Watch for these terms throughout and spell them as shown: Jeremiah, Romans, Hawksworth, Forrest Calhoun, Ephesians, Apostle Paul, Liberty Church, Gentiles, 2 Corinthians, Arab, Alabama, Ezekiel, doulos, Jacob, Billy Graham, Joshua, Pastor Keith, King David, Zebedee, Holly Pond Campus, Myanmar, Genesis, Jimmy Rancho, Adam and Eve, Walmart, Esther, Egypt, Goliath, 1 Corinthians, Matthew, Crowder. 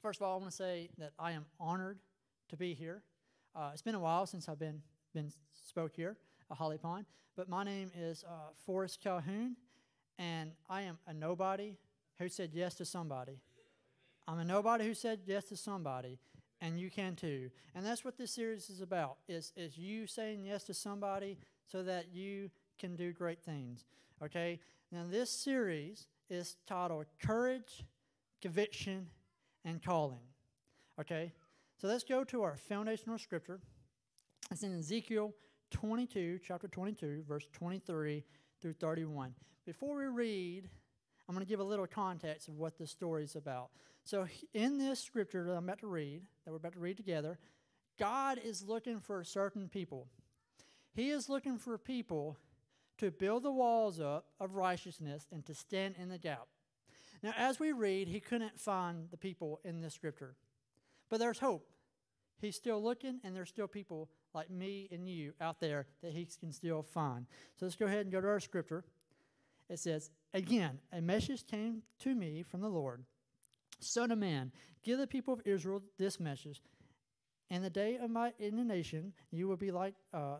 First of all, I want to say that I am honored to be here. It's been a while since I've spoke here at Holly Pond, but my name is Forrest Calhoun, and I am a nobody who said yes to somebody. I'm a nobody who said yes to somebody, and you can too. And that's what this series is about, is you saying yes to somebody so that you can do great things, okay? Now, this series is titled Courage, Conviction, and Calling, okay? So let's go to our foundational scripture. It's in Ezekiel 22, chapter 22, verse 23 through 31. Before we read, I'm going to give a little context of what this story is about. So in this scripture that we're about to read together, God is looking for certain people. He is looking for people to build the walls up of righteousness and to stand in the gap. Now, as we read, he couldn't find the people in this scripture. But there's hope. He's still looking, and there's still people like me and you out there that he can still find. So let's go ahead and go to our scripture. It says, "Again, a message came to me from the Lord. Son of man, give the people of Israel this message. In the day of my indignation, you will be like a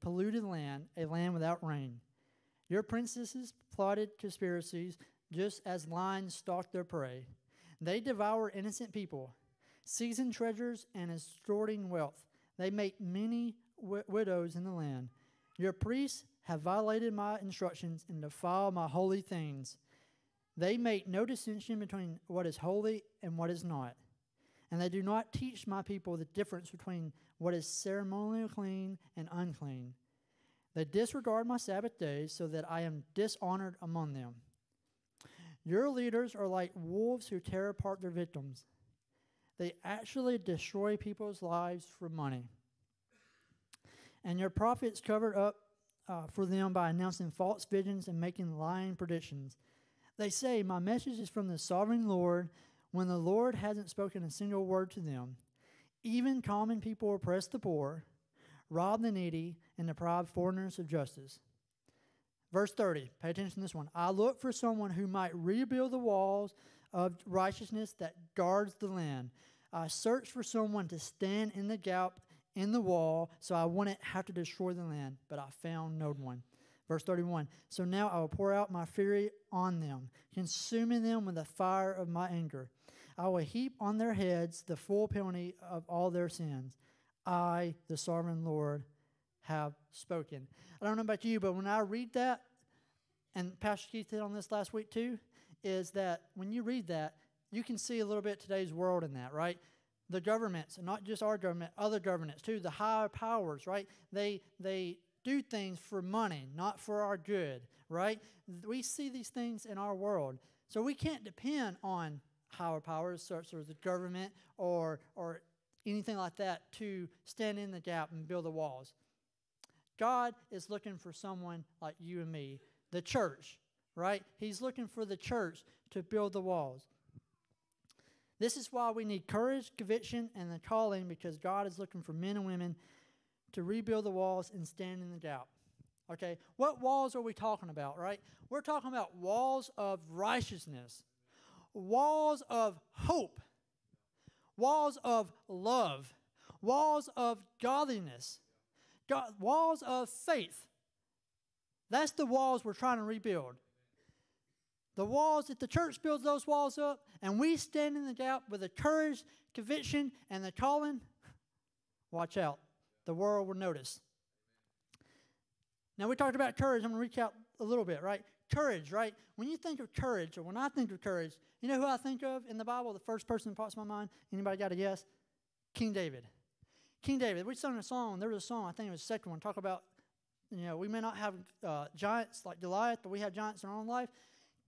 polluted land, a land without rain. Your princesses plotted conspiracies just as lions stalk their prey. They devour innocent people, seizing treasures and extorting wealth. They make many widows in the land. Your priests have violated my instructions and defiled my holy things. They make no distinction between what is holy and what is not. And they do not teach my people the difference between what is ceremonially clean and unclean. They disregard my Sabbath days so that I am dishonored among them. Your leaders are like wolves who tear apart their victims. They actually destroy people's lives for money. And your prophets covered up for them by announcing false visions and making lying predictions. They say, my message is from the sovereign Lord, when the Lord hasn't spoken a single word to them. Even common people oppress the poor, rob the needy, and deprive foreigners of justice." Verse 30, pay attention to this one. "I look for someone who might rebuild the walls of righteousness that guards the land. I search for someone to stand in the gap in the wall so I wouldn't have to destroy the land, but I found no one." Verse 31, "So now I will pour out my fury on them, consuming them with the fire of my anger. I will heap on their heads the full penalty of all their sins. I, the sovereign Lord, have spoken." I don't know about you, but when I read that, and Pastor Keith hit on this last week too, is that when you read that, you can see a little bit today's world in that, right? The governments, and not just our government, other governments too, the higher powers, right? They do things for money, not for our good, right? We see these things in our world. So we can't depend on higher powers such as the government or anything like that to stand in the gap and build the walls. God is looking for someone like you and me, the church, right? He's looking for the church to build the walls. This is why we need courage, conviction, and the calling, because God is looking for men and women to rebuild the walls and stand in the gap. Okay, what walls are we talking about, right? We're talking about walls of righteousness, walls of hope, walls of love, walls of godliness, walls of faith. That's the walls we're trying to rebuild. The walls, if the church builds those walls up and we stand in the gap with the courage, conviction, and the calling, watch out. The world will notice. Now, we talked about courage. I'm going to recap a little bit, right? Courage, right? When you think of courage, or when I think of courage, you know who I think of in the Bible? The first person that pops my mind? Anybody got a guess? King David. King David. We sung a song. There was a song, I think it was the second one, talk about, you know, we may not have giants like Goliath, but we have giants in our own life.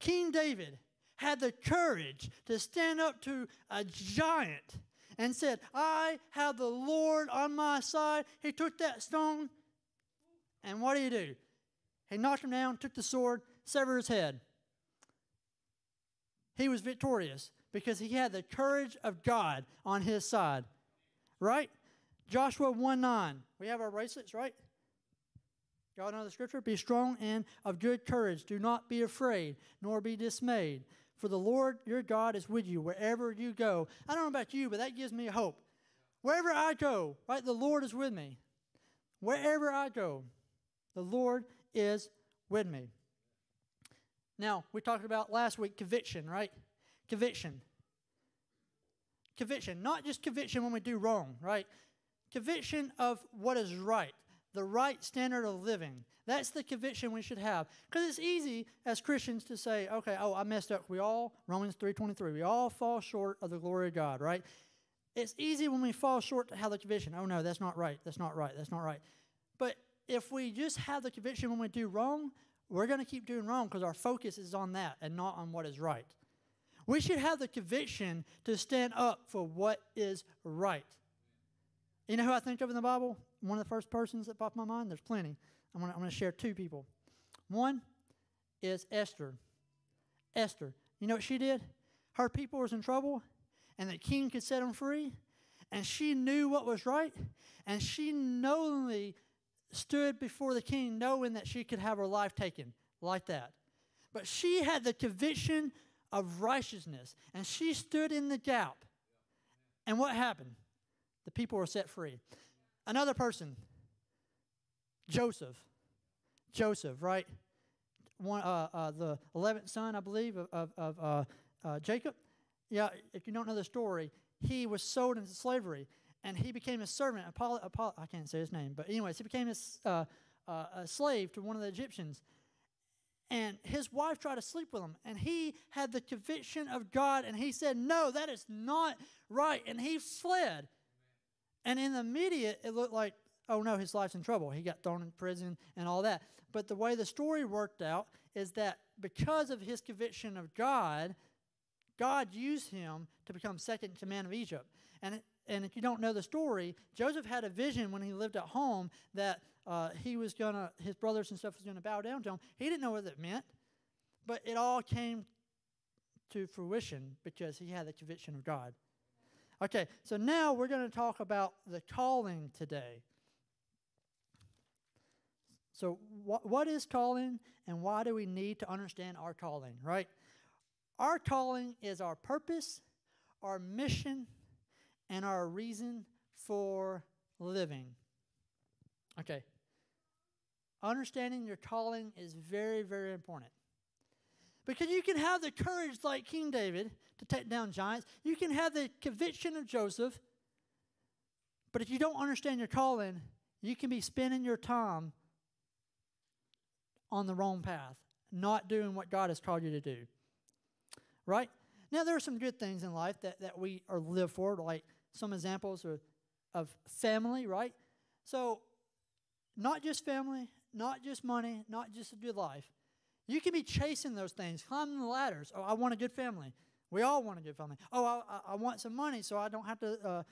King David had the courage to stand up to a giant and said, "I have the Lord on my side." He took that stone, and what do? He knocked him down, took the sword, severed his head. He was victorious because he had the courage of God on his side, right? Joshua 1:9, we have our bracelets, right? Y'all know the scripture? "Be strong and of good courage. Do not be afraid, nor be dismayed. For the Lord your God is with you wherever you go. I don't know about you, but that gives me hope. Wherever I go, right, the Lord is with me. Wherever I go, the Lord is with me. Now, we talked about last week conviction, right? Conviction. Conviction, not just conviction when we do wrong, right? Conviction of what is right, the right standard of living. That's the conviction we should have. Because it's easy as Christians to say, okay, oh, I messed up. We all, Romans 3:23, we all fall short of the glory of God, right? It's easy when we fall short to have the conviction. Oh, no, that's not right. That's not right. That's not right. But if we just have the conviction when we do wrong, we're going to keep doing wrong because our focus is on that and not on what is right. We should have the conviction to stand up for what is right. You know who I think of in the Bible? One of the first persons that popped my mind? There's plenty. I'm going to share two people. One is Esther. Esther. You know what she did? Her people was in trouble. And the king could set them free. And she knew what was right. And she knowingly stood before the king knowing that she could have her life taken like that. But she had the conviction of righteousness. And she stood in the gap. And what happened? The people were set free. Another person, Joseph. Joseph, right? The 11th son, I believe, of Jacob. Yeah, if you don't know the story, he was sold into slavery, and he became a servant. I can't say his name, but anyways, he became a slave to one of the Egyptians. And his wife tried to sleep with him, and he had the conviction of God, and he said, no, that is not right, and he fled. And in the media, it looked like, oh, no, his life's in trouble. He got thrown in prison and all that. But the way the story worked out is that because of his conviction of God, God used him to become second in command of Egypt. And if you don't know the story, Joseph had a vision when he lived at home that his brothers and stuff was going to bow down to him. He didn't know what that meant, but it all came to fruition because he had the conviction of God. Okay, so now we're going to talk about the calling today. So what is calling, and why do we need to understand our calling, right? Our calling is our purpose, our mission, and our reason for living. Okay. Understanding your calling is very, very important. Because you can have the courage like King David to take down giants. You can have the conviction of Joseph. But if you don't understand your calling, you can be spending your time on the wrong path, not doing what God has called you to do. Right? Now, there are some good things in life that we are live for, like some examples of family, right? So, not just family, not just money, not just a good life. You can be chasing those things, climbing the ladders. Oh, I want a good family. We all want a good family. Oh, I want some money so I don't have to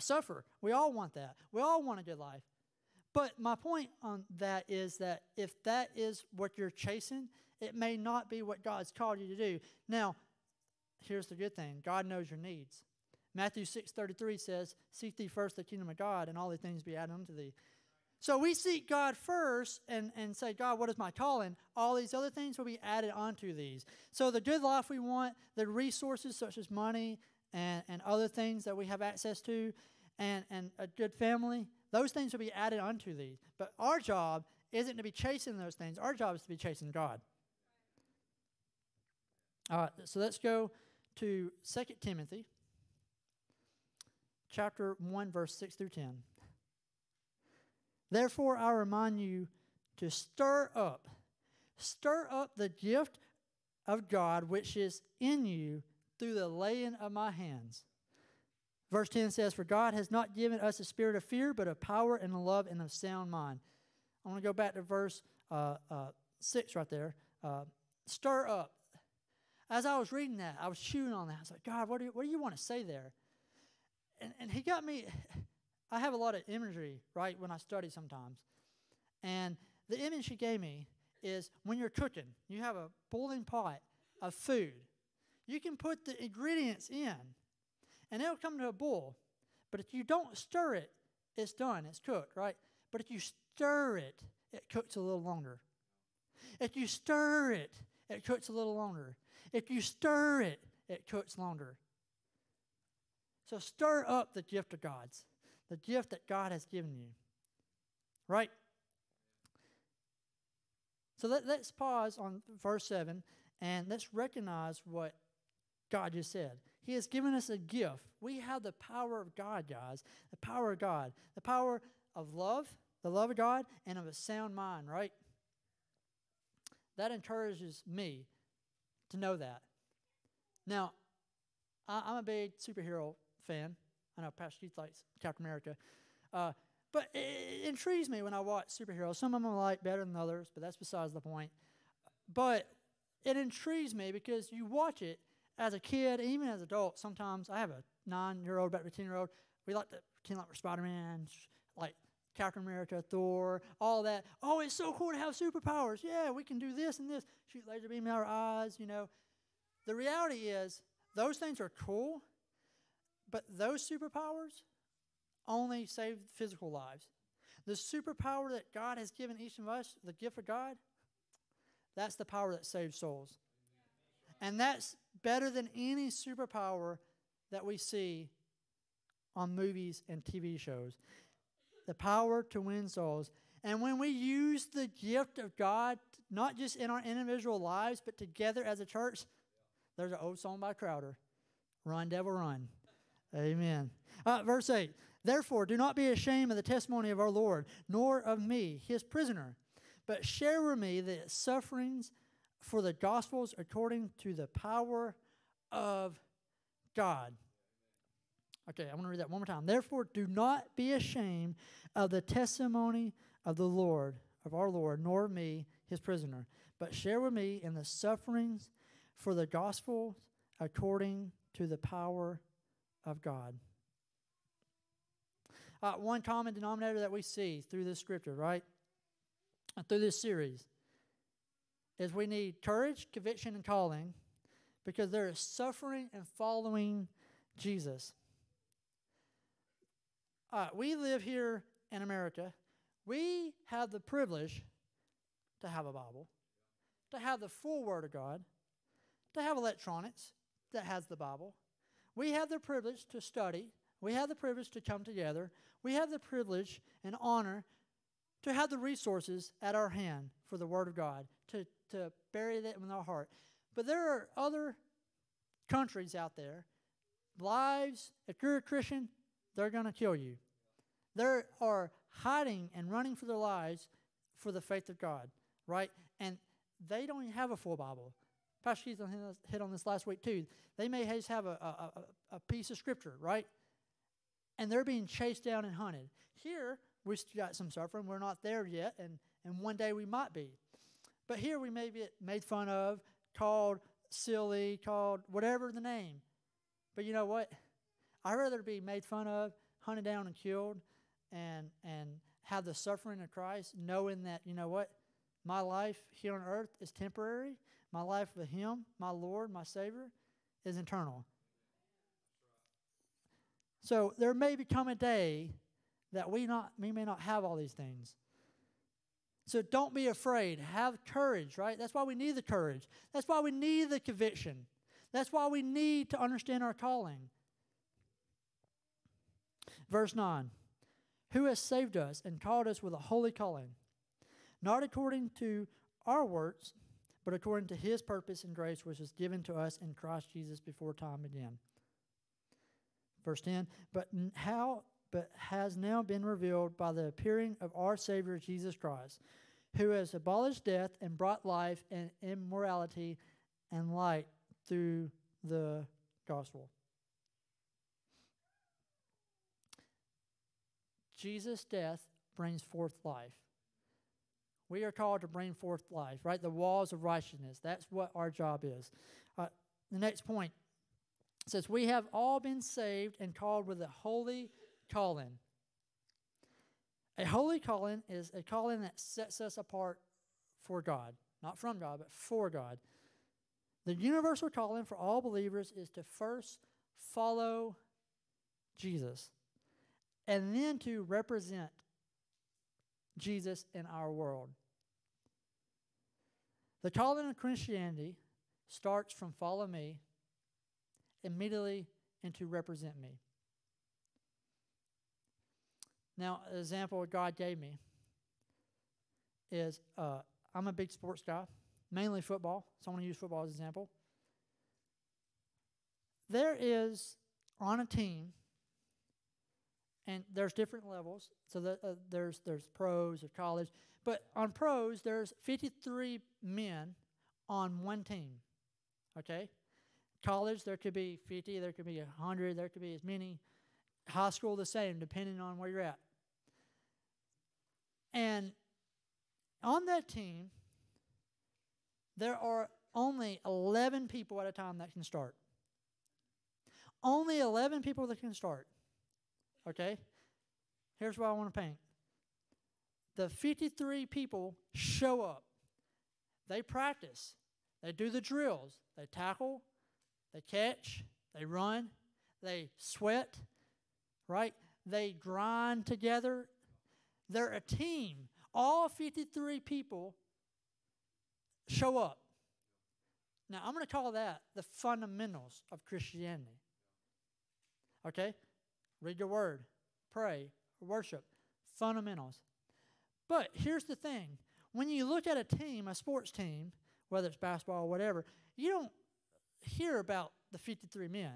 suffer. We all want that. We all want a good life. But my point on that is that if that is what you're chasing, it may not be what God's called you to do. Now, here's the good thing. God knows your needs. Matthew 6:33 says, seek thee first the kingdom of God, and all these things be added unto thee. So we seek God first and say, God, what is my calling? All these other things will be added onto these. So the good life we want, the resources such as money and other things that we have access to, and a good family, those things will be added onto these. But our job isn't to be chasing those things. Our job is to be chasing God. All right, so let's go to 2 Timothy, chapter 1, verse 6 through 10. Therefore, I remind you to stir up the gift of God which is in you through the laying of my hands. Verse 10 says, for God has not given us a spirit of fear, but of power and of love and of sound mind. I want to go back to verse 6 right there. Stir up. As I was reading that, I was chewing on that. I was like, God, what do you want to say there? And he got me. I have a lot of imagery, right, when I study sometimes. And the image he gave me is when you're cooking, you have a boiling pot of food. You can put the ingredients in, and it'll come to a boil. But if you don't stir it, it's done. It's cooked, right? But if you stir it, it cooks a little longer. If you stir it, it cooks a little longer. If you stir it, it cooks longer. So stir up the gift of God's, the gift that God has given you. Right? So let's pause on verse 7 and let's recognize what God just said. He has given us a gift. We have the power of God, guys. The power of God. The power of love, the love of God, and of a sound mind, right? That encourages me to know that. Now, I'm a big superhero fan. I know Pastor Keith likes Captain America. But it intrigues me when I watch superheroes. Some of them I like better than others, but that's besides the point. But it intrigues me because you watch it as a kid, even as an adult. Sometimes I have a 9-year-old, about a 10-year-old. We like to pretend like we're Spider-Man, like Captain America, Thor, all that. Oh, it's so cool to have superpowers. Yeah, we can do this and this. Shoot laser beam out our eyes, you know. The reality is those things are cool, but those superpowers only save physical lives. The superpower that God has given each of us, the gift of God, that's the power that saves souls. And that's better than any superpower that we see on movies and TV shows. The power to win souls. And when we use the gift of God, not just in our individual lives, but together as a church, there's an old song by Crowder, Run, Devil, Run. Amen. Verse 8. Therefore, do not be ashamed of the testimony of our Lord, nor of me, his prisoner, but share with me the sufferings for the gospels according to the power of God. Okay, I want to read that one more time. Therefore, do not be ashamed of the testimony of the Lord, of our Lord, nor of me, his prisoner, but share with me in the sufferings for the gospel according to the power of God. One common denominator that we see through this scripture, right, and through this series, is we need courage, conviction, and calling, because there is suffering and following Jesus. We live here in America. We have the privilege to have a Bible, to have the full Word of God, to have electronics that has the Bible. We have the privilege to study. We have the privilege to come together. We have the privilege and honor to have the resources at our hand for the Word of God, to bury that in our heart. But there are other countries out there, lives, if you're a Christian, they're going to kill you. They are hiding and running for their lives for the faith of God, right? And they don't even have a full Bible. Pastor Keith hit on this last week too. They may just have a piece of scripture, right? And they're being chased down and hunted. Here, we've got some suffering. We're not there yet, and one day we might be. But here we may get made fun of, called silly, called whatever the name. But you know what? I'd rather be made fun of, hunted down and killed, and have the suffering of Christ, knowing that, you know what? My life here on earth is temporary. My life with Him, my Lord, my Savior, is eternal. So there may become a day that we may not have all these things. So don't be afraid. Have courage, right? That's why we need the courage. That's why we need the conviction. That's why we need to understand our calling. Verse 9, who has saved us and called us with a holy calling, not according to our works, but according to His purpose and grace, which is given to us in Christ Jesus before time began. Verse 10, but has now been revealed by the appearing of our Savior Jesus Christ, who has abolished death and brought life and immortality and light through the gospel. Jesus' death brings forth life. We are called to bring forth life, right? The walls of righteousness. That's what our job is. The next point says, we have all been saved and called with a holy calling. A holy calling is a calling that sets us apart for God. Not from God, but for God. The universal calling for all believers is to first follow Jesus and then to represent Jesus in our world. The calling of Christianity starts from follow me immediately into represent me. Now, an example God gave me is I'm a big sports guy, mainly football. So I want to use football as an example. There is on a team, and there's different levels. So there's pros or college. But on pros, there's 53 men on one team, okay? College, there could be 50, there could be 100, there could be as many. High school, the same, depending on where you're at. And on that team, there are only 11 people at a time that can start. Only 11 people that can start, okay? Here's what I want to paint. The 53 people show up. They practice. They do the drills. They tackle. They catch. They run. They sweat, right? They grind together. They're a team. All 53 people show up. Now, I'm going to call that the fundamentals of Christianity. Okay? Read your word. Pray. Worship. Fundamentals. But here's the thing. When you look at a team, a sports team, whether it's basketball or whatever, you don't hear about the 53 men.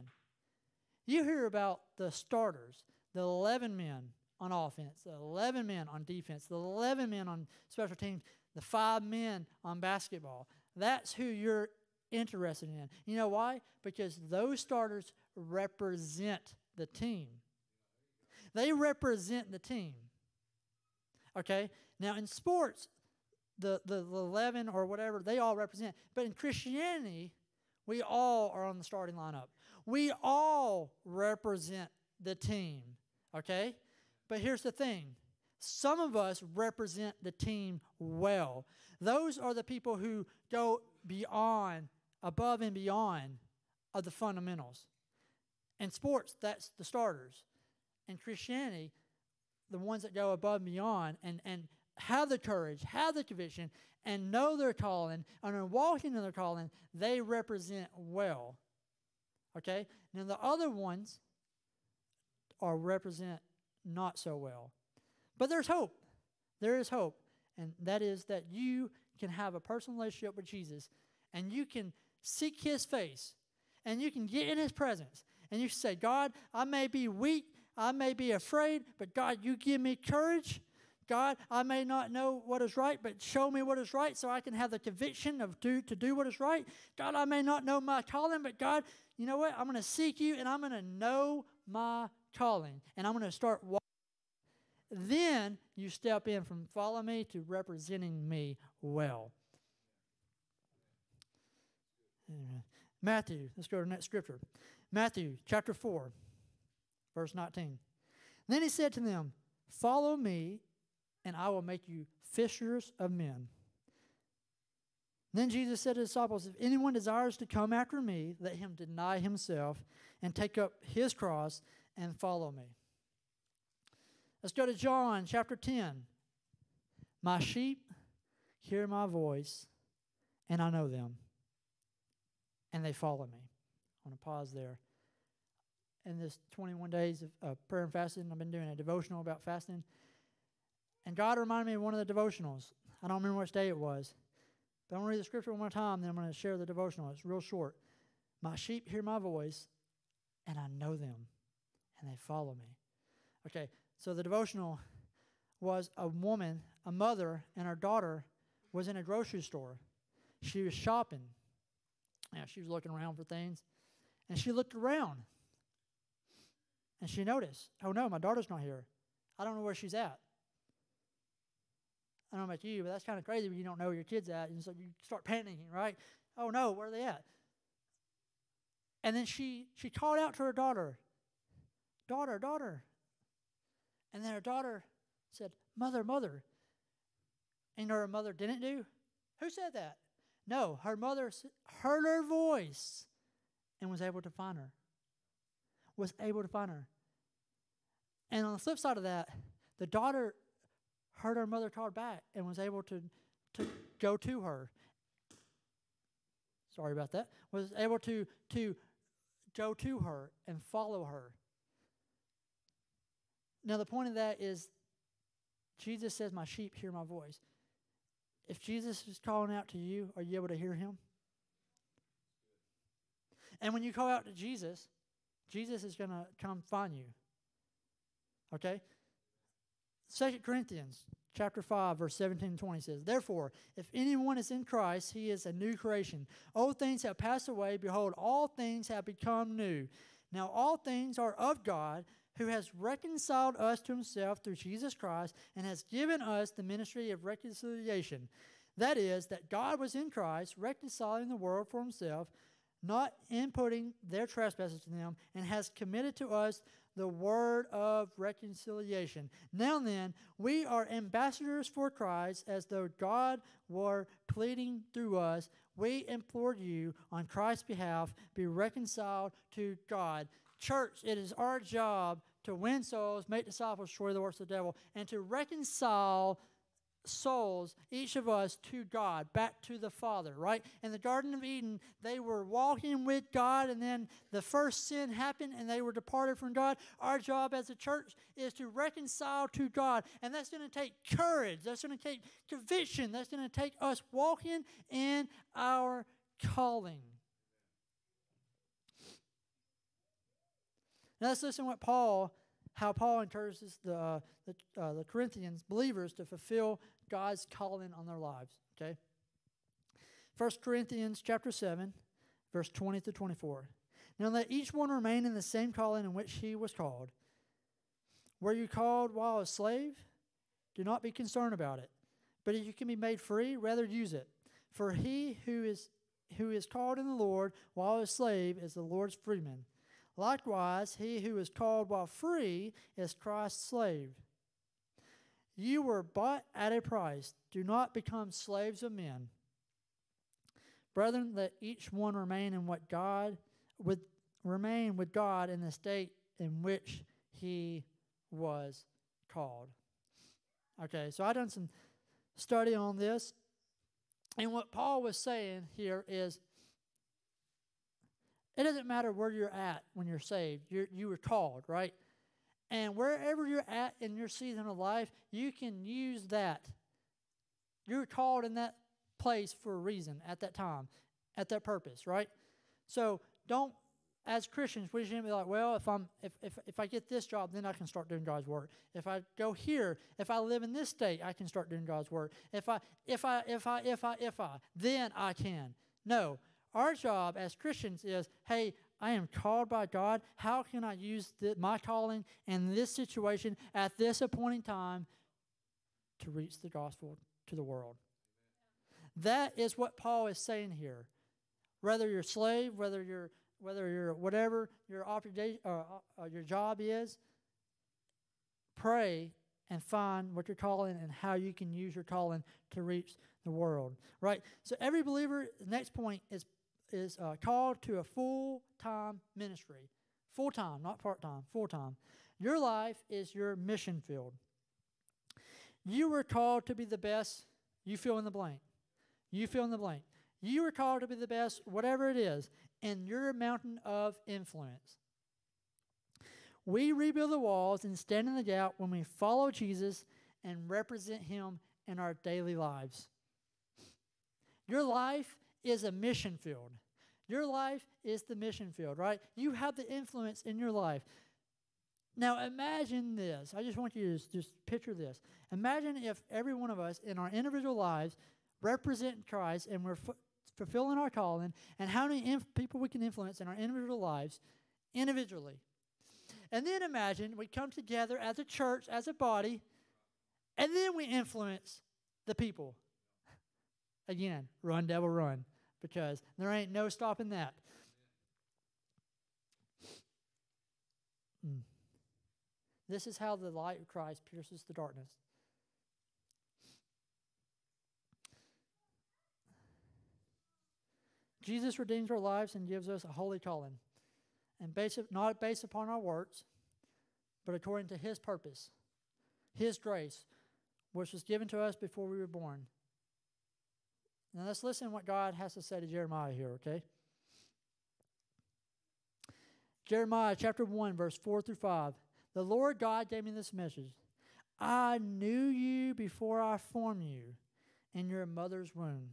You hear about the starters, the 11 men on offense, the 11 men on defense, the 11 men on special teams, the 5 men on basketball. That's who you're interested in. You know why? Because those starters represent the team. They represent the team. Okay? Now, in sports, the 11 or whatever, they all represent. But in Christianity, we all are on the starting lineup. We all represent the team, okay? But here's the thing. Some of us represent the team well. Those are the people who go beyond, above and beyond of the fundamentals. In sports, that's the starters. In Christianity, the ones that go above and beyond and have the courage, have the conviction, and know their calling, and are walking in their calling, they represent well. Okay? Now, the other ones are represent not so well. But there's hope. There is hope. And that is that you can have a personal relationship with Jesus, and you can seek his face, and you can get in his presence, and you say, God, I may be weak, I may be afraid, but God, you give me courage. God, I may not know what is right, but show me what is right so I can have the conviction of to do what is right. God, I may not know my calling, but God, you know what? I'm going to seek you, and I'm going to know my calling, and I'm going to start walking. Then you step in from follow me to representing me well. Matthew, let's go to the next scripture. Matthew chapter 4. Verse 19. Then he said to them, follow me, and I will make you fishers of men. Then Jesus said to his disciples, if anyone desires to come after me, let him deny himself and take up his cross and follow me. Let's go to John chapter 10. My sheep hear my voice, and I know them, and they follow me. I'm going to pause there. In this 21 days of prayer and fasting, I've been doing a devotional about fasting. And God reminded me of one of the devotionals. I don't remember which day it was. But I'm going to read the scripture one more time, then I'm going to share the devotional. It's real short. My sheep hear my voice, and I know them, and they follow me. Okay, so the devotional was a woman, a mother, and her daughter was in a grocery store. She was shopping. Yeah, she was looking around for things. And she looked around. And she noticed, oh, no, my daughter's not here. I don't know where she's at. I don't know about you, but that's kind of crazy when you don't know where your kid's at. And so you start panicking, right? Oh, no, where are they at? And then she called out to her daughter, daughter, daughter. And then her daughter said, mother, mother. And her mother didn't do? Who said that? No, her mother heard her voice and was able to find her. And on the flip side of that, the daughter heard her mother called back and was able to go to her. sorry about that, was able to go to her and follow her. Now, the point of that is Jesus says, my sheep hear my voice. If Jesus is calling out to you, are you able to hear him? And when you call out to Jesus, Jesus is going to come find you. Okay? 2 Corinthians chapter 5, verse 17 and 20 says, therefore, if anyone is in Christ, he is a new creation. Old things have passed away. Behold, all things have become new. Now all things are of God, who has reconciled us to himself through Jesus Christ and has given us the ministry of reconciliation. That is, that God was in Christ, reconciling the world for himself, not imputing their trespasses to them, and has committed to us the word of reconciliation. Now then, we are ambassadors for Christ, as though God were pleading through us. We implore you on Christ's behalf, be reconciled to God. Church, it is our job to win souls, make disciples, destroy the works of the devil, and to reconcile souls, each of us, to God, back to the Father, right? In the Garden of Eden, they were walking with God, and then the first sin happened, and they were departed from God. Our job as a church is to reconcile to God, and that's going to take courage. That's going to take conviction. That's going to take us walking in our calling. Now let's listen to what how Paul encourages the Corinthians believers to fulfill God's calling on their lives. Okay, 1 Corinthians chapter 7, verse 20 through 24. Now let each one remain in the same calling in which he was called. Were you called while a slave? Do not be concerned about it, but if you can be made free, rather use it. For he who is called in the Lord while a slave is the Lord's freeman. Likewise, he who is called while free is Christ's slave. You were bought at a price. Do not become slaves of men. Brethren, let each one remain with God in the state in which he was called. Okay, so I've done some study on this. And what Paul was saying here is, it doesn't matter where you're at when you're saved. You were called, right? And wherever you're at in your season of life, you can use that. You're called in that place for a reason at that time, at that purpose, right? So don't, as Christians, we shouldn't be like, well, if I get this job, then I can start doing God's work. If I go here, if I live in this state, I can start doing God's work. Then I can. No. Our job as Christians is, hey, I am called by God. How can I use my calling in this situation at this appointed time to reach the gospel to the world? That is what Paul is saying here. Whether you're a slave, whether you're whatever your your job is, pray and find what you're calling and how you can use your calling to reach the world. Right? So every believer, the next point is called to a full-time ministry. Full-time, not part-time, full-time. Your life is your mission field. You were called to be the best. You fill in the blank. You fill in the blank. You were called to be the best, whatever it is, in your mountain of influence. We rebuild the walls and stand in the gap when we follow Jesus and represent him in our daily lives. Your life is a mission field. Your life is the mission field, right? You have the influence in your life. Now imagine this. I just want you to just picture this. Imagine if every one of us in our individual lives represent Christ and we're fulfilling our calling, and how many people we can influence in our individual lives individually. And then imagine we come together as a church, as a body, and then we influence the people. Again, run, devil, run, because there ain't no stopping that. Mm. This is how the light of Christ pierces the darkness. Jesus redeems our lives and gives us a holy calling, and not based upon our works, but according to his purpose, his grace, which was given to us before we were born. Now let's listen to what God has to say to Jeremiah here, okay? Jeremiah chapter 1, verse 4 through 5. The Lord God gave me this message. I knew you before I formed you in your mother's womb.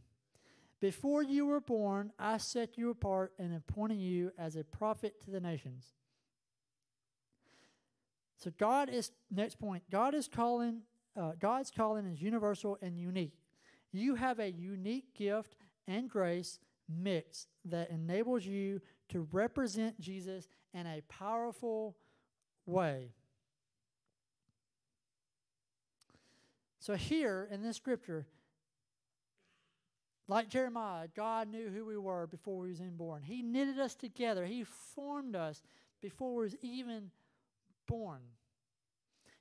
Before you were born, I set you apart and appointed you as a prophet to the nations. So God is, next point, God's calling is universal and unique. You have a unique gift and grace mix that enables you to represent Jesus in a powerful way. So here in this scripture, like Jeremiah, God knew who we were before we was even born. He knitted us together. He formed us before we was even born.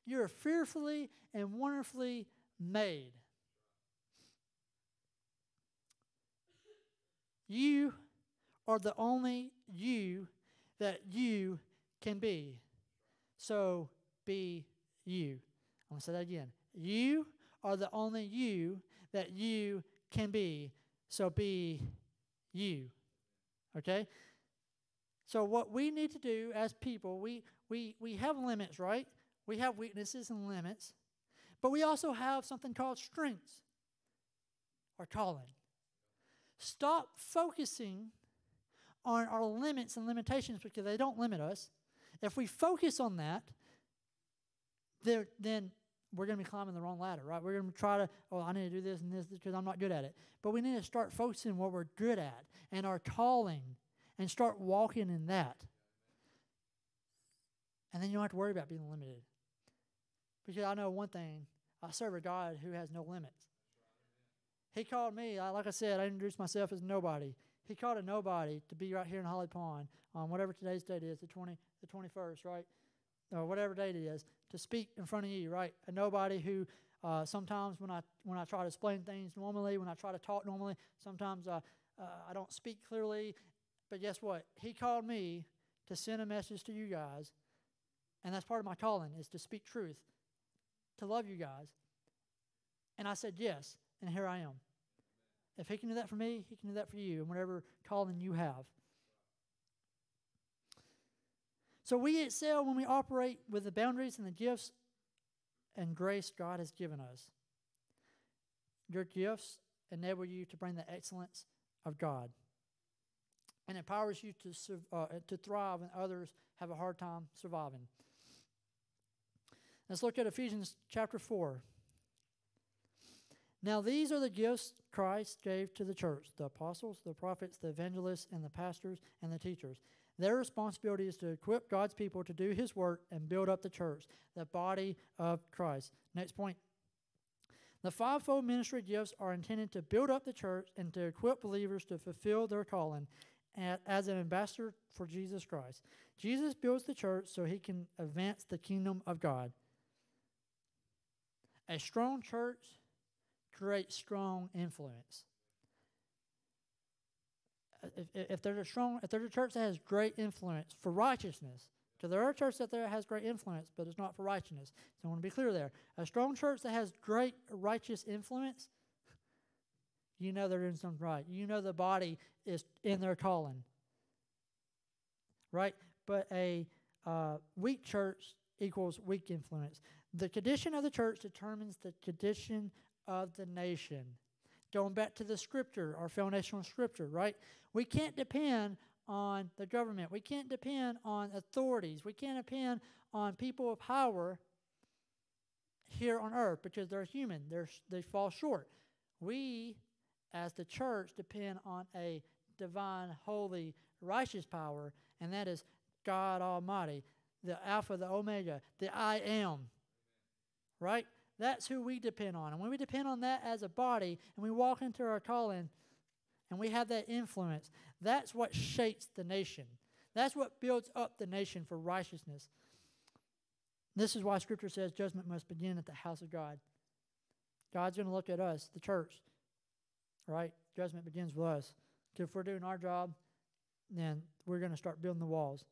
You are fearfully and wonderfully made. You are the only you that you can be. So be you. I'm going to say that again. You are the only you that you can be. So be you. Okay? So what we need to do as people, we have limits, right? We have weaknesses and limits. But we also have something called strengths or calling. Stop focusing on our limits and limitations because they don't limit us. If we focus on that, then we're going to be climbing the wrong ladder, right? We're going to try to, oh, I need to do this and this because I'm not good at it. But we need to start focusing on what we're good at and our calling and start walking in that. And then you don't have to worry about being limited. Because I know one thing, I serve a God who has no limits. He called me, like I said, I introduced myself as nobody. He called a nobody to be right here in Holly Pond on whatever today's date is, the 21st, right? Or whatever date it is, to speak in front of you, right? A nobody who sometimes when I try to explain things normally, when I try to talk normally, sometimes I don't speak clearly. But guess what? He called me to send a message to you guys, and that's part of my calling is to speak truth, to love you guys. And I said yes, and here I am. If he can do that for me, he can do that for you, and whatever calling you have. So we excel when we operate with the boundaries and the gifts and grace God has given us. Your gifts enable you to bring the excellence of God and empowers you to thrive when others have a hard time surviving. Let's look at Ephesians chapter 4. Now these are the gifts Christ gave to the church, the apostles, the prophets, the evangelists, and the pastors, and the teachers. Their responsibility is to equip God's people to do his work and build up the church, the body of Christ. Next point. The fivefold ministry gifts are intended to build up the church and to equip believers to fulfill their calling as an ambassador for Jesus Christ. Jesus builds the church so he can advance the kingdom of God. A strong church create strong influence. If there's a church that has great influence for righteousness, because there are churches out there that has great influence, but it's not for righteousness. So I want to be clear there. A strong church that has great righteous influence, you know they're doing something right. You know the body is in their calling, right? But a weak church equals weak influence. The condition of the church determines the condition of the nation. Going back to the scripture, our foundational scripture, right? We can't depend on the government. We can't depend on authorities. We can't depend on people of power here on earth because they're human. They fall short. We, as the church, depend on a divine, holy, righteous power, and that is God Almighty, the Alpha, the Omega, the I Am, right? That's who we depend on. And when we depend on that as a body and we walk into our calling and we have that influence, that's what shapes the nation. That's what builds up the nation for righteousness. This is why Scripture says judgment must begin at the house of God. God's going to look at us, the church, right? Judgment begins with us. If we're doing our job, then we're going to start building the walls.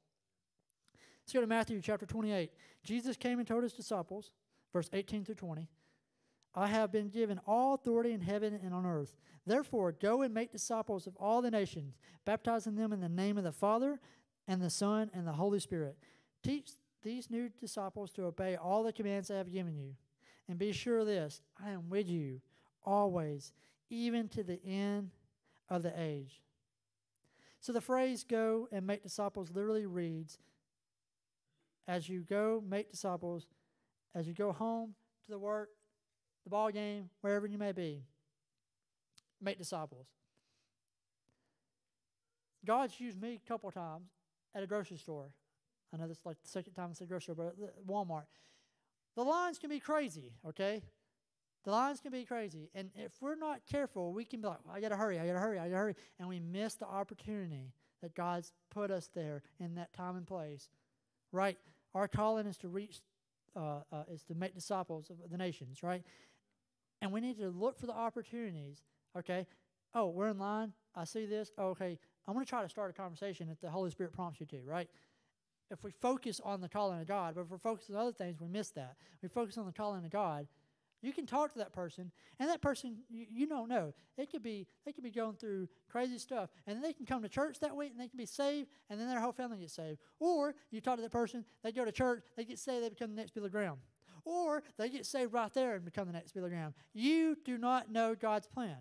Let's go to Matthew chapter 28. Jesus came and told his disciples, Verse 18 through 20, I have been given all authority in heaven and on earth. Therefore, go and make disciples of all the nations, baptizing them in the name of the Father and the Son and the Holy Spirit. Teach these new disciples to obey all the commands I have given you. And be sure of this, I am with you always, even to the end of the age. So the phrase go and make disciples literally reads, as you go make disciples, as you go home, to the work, the ball game, wherever you may be, make disciples. God's used me a couple times at a grocery store. I know this is like the second time I said grocery store, but Walmart. The lines can be crazy, okay? The lines can be crazy. And if we're not careful, we can be like, well, I got to hurry. And we miss the opportunity that God's put us there in that time and place, right? Our calling is to reach, is to make disciples of the nations, right? And we need to look for the opportunities, okay? Oh, we're in line. I see this. Oh, okay, I'm going to try to start a conversation if the Holy Spirit prompts you to, right? If we focus on the calling of God, but if we're focused on other things, we miss that. We focus on the calling of God. You can talk to that person, and that person, you don't know. It could be, they could be going through crazy stuff, and they can come to church that week, and they can be saved, and then their whole family gets saved. Or you talk to that person, they go to church, they get saved, they become the next Billy Graham. Or they get saved right there and become the next Billy Graham. You do not know God's plan.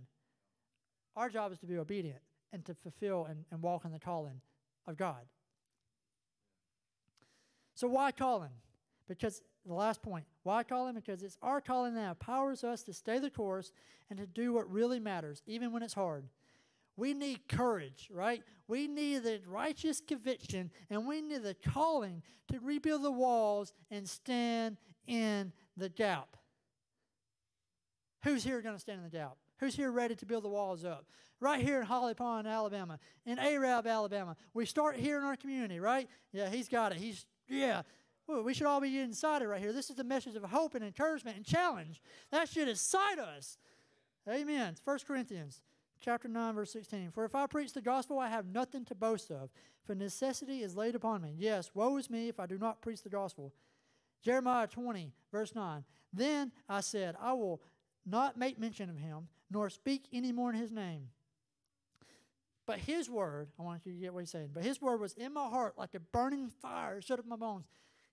Our job is to be obedient and to fulfill and walk in the calling of God. So why calling? Because the last point, why calling? Because it's our calling that empowers us to stay the course and to do what really matters, even when it's hard. We need courage, right? We need the righteous conviction, and we need the calling to rebuild the walls and stand in the gap. Who's here going to stand in the gap? Who's here ready to build the walls up? Right here in Holly Pond, Alabama, in Arab, Alabama. We start here in our community, right? Yeah, he's got it. Yeah, we should all be inside it right here. This is the message of hope and encouragement and challenge. That should excite us. Amen. 1 Corinthians chapter 9, verse 16. For if I preach the gospel, I have nothing to boast of, for necessity is laid upon me. Yes, woe is me if I do not preach the gospel. Jeremiah 20, verse 9. Then I said, I will not make mention of him, nor speak any more in his name. But his word, I want you to get what he's saying, but his word was in my heart like a burning fire shut up my bones.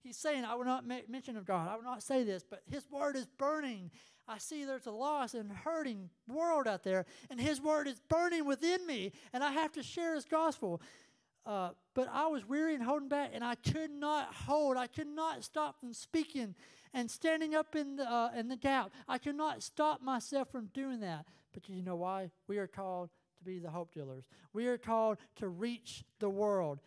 He's saying, I will not make mention of God. I will not say this, but his word is burning. I see there's a lost and hurting world out there, and his word is burning within me, and I have to share his gospel. But I was weary and holding back, and I could not stop from speaking and standing up in the gap. I could not stop myself from doing that. But you know why? We are called to be the hope dealers. We are called to reach the world,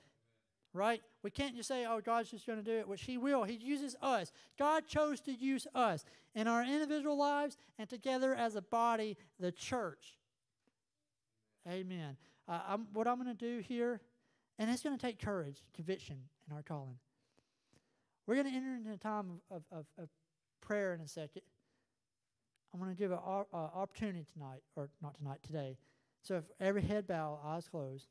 right? We can't just say, oh, God's just going to do it, which he will. He uses us. God chose to use us in our individual lives and together as a body, the church. Amen. What I'm going to do here, and it's going to take courage, conviction in our calling. We're going to enter into a time of prayer in a second. I'm going to give an opportunity tonight, or not tonight, today. So if every head bow, eyes closed.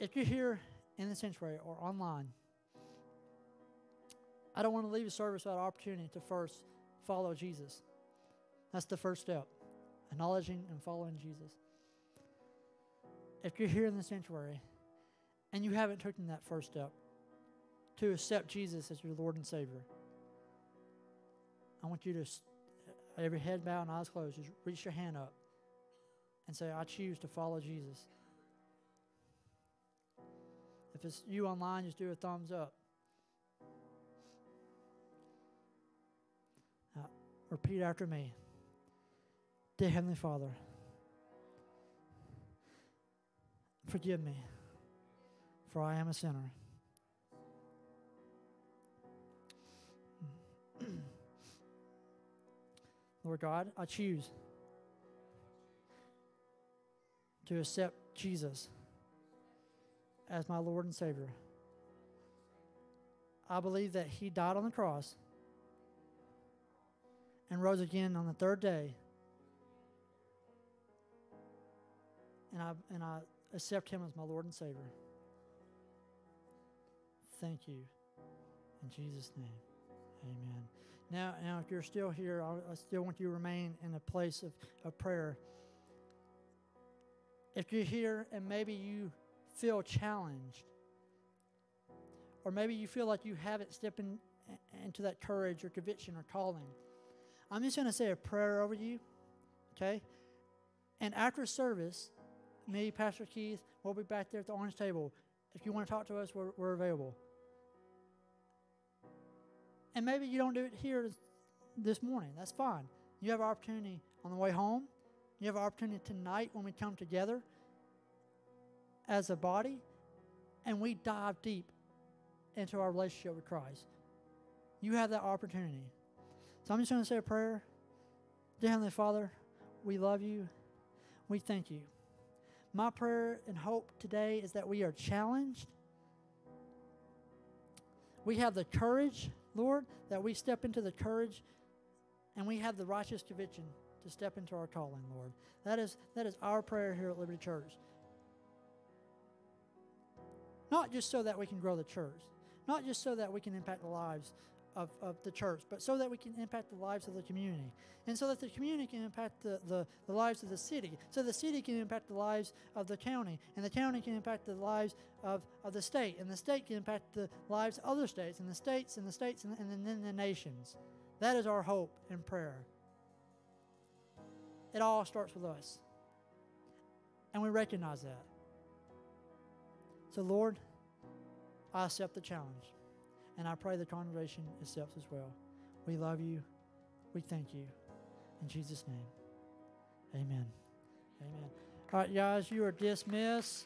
If you're here in the sanctuary or online, I don't want to leave a service without opportunity to first follow Jesus. That's the first step, acknowledging and following Jesus. If you're here in the sanctuary and you haven't taken that first step to accept Jesus as your Lord and Savior, I want you to, every head bowed and eyes closed, just reach your hand up and say, I choose to follow Jesus. If it's you online, just do a thumbs up. Now, repeat after me. Dear Heavenly Father, forgive me, for I am a sinner. Lord God, I choose to accept Jesus as my Lord and Savior. I believe that he died on the cross and rose again on the third day. And I accept him as my Lord and Savior. thank you. In Jesus' name, amen. Now, if you're still here, I still want you to remain in a place of prayer. If you're here and maybe you feel challenged, or maybe you feel like you haven't stepped into that courage or conviction or calling, I'm just going to say a prayer over you, okay? And after service, me, Pastor Keith, we'll be back there at the orange table. If you want to talk to us, we're available. And maybe you don't do it here this morning. That's fine. You have an opportunity on the way home. You have an opportunity tonight when we come together as a body and we dive deep into our relationship with Christ. You have that opportunity. So I'm just going to say a prayer. Dear Heavenly Father, we love you. We thank you. My prayer and hope today is that we are challenged. We have the courage, Lord, that we step into the courage, and we have the righteous conviction to step into our calling, Lord. That is our prayer here at Liberty Church. Not just so that we can grow the church, not just so that we can impact the lives of the church, but so that we can impact the lives of the community, and so that the community can impact the lives of the city, so the city can impact the lives of the county, and the county can impact the lives of the state, and the state can impact the lives of other states, and the states and the states and then the nations. That is our hope and prayer. It all starts with us, and we recognize that. So Lord, I accept the challenge. And I pray the congregation accepts as well. We love you. We thank you. In Jesus' name, amen. Amen. All right, guys, you are dismissed.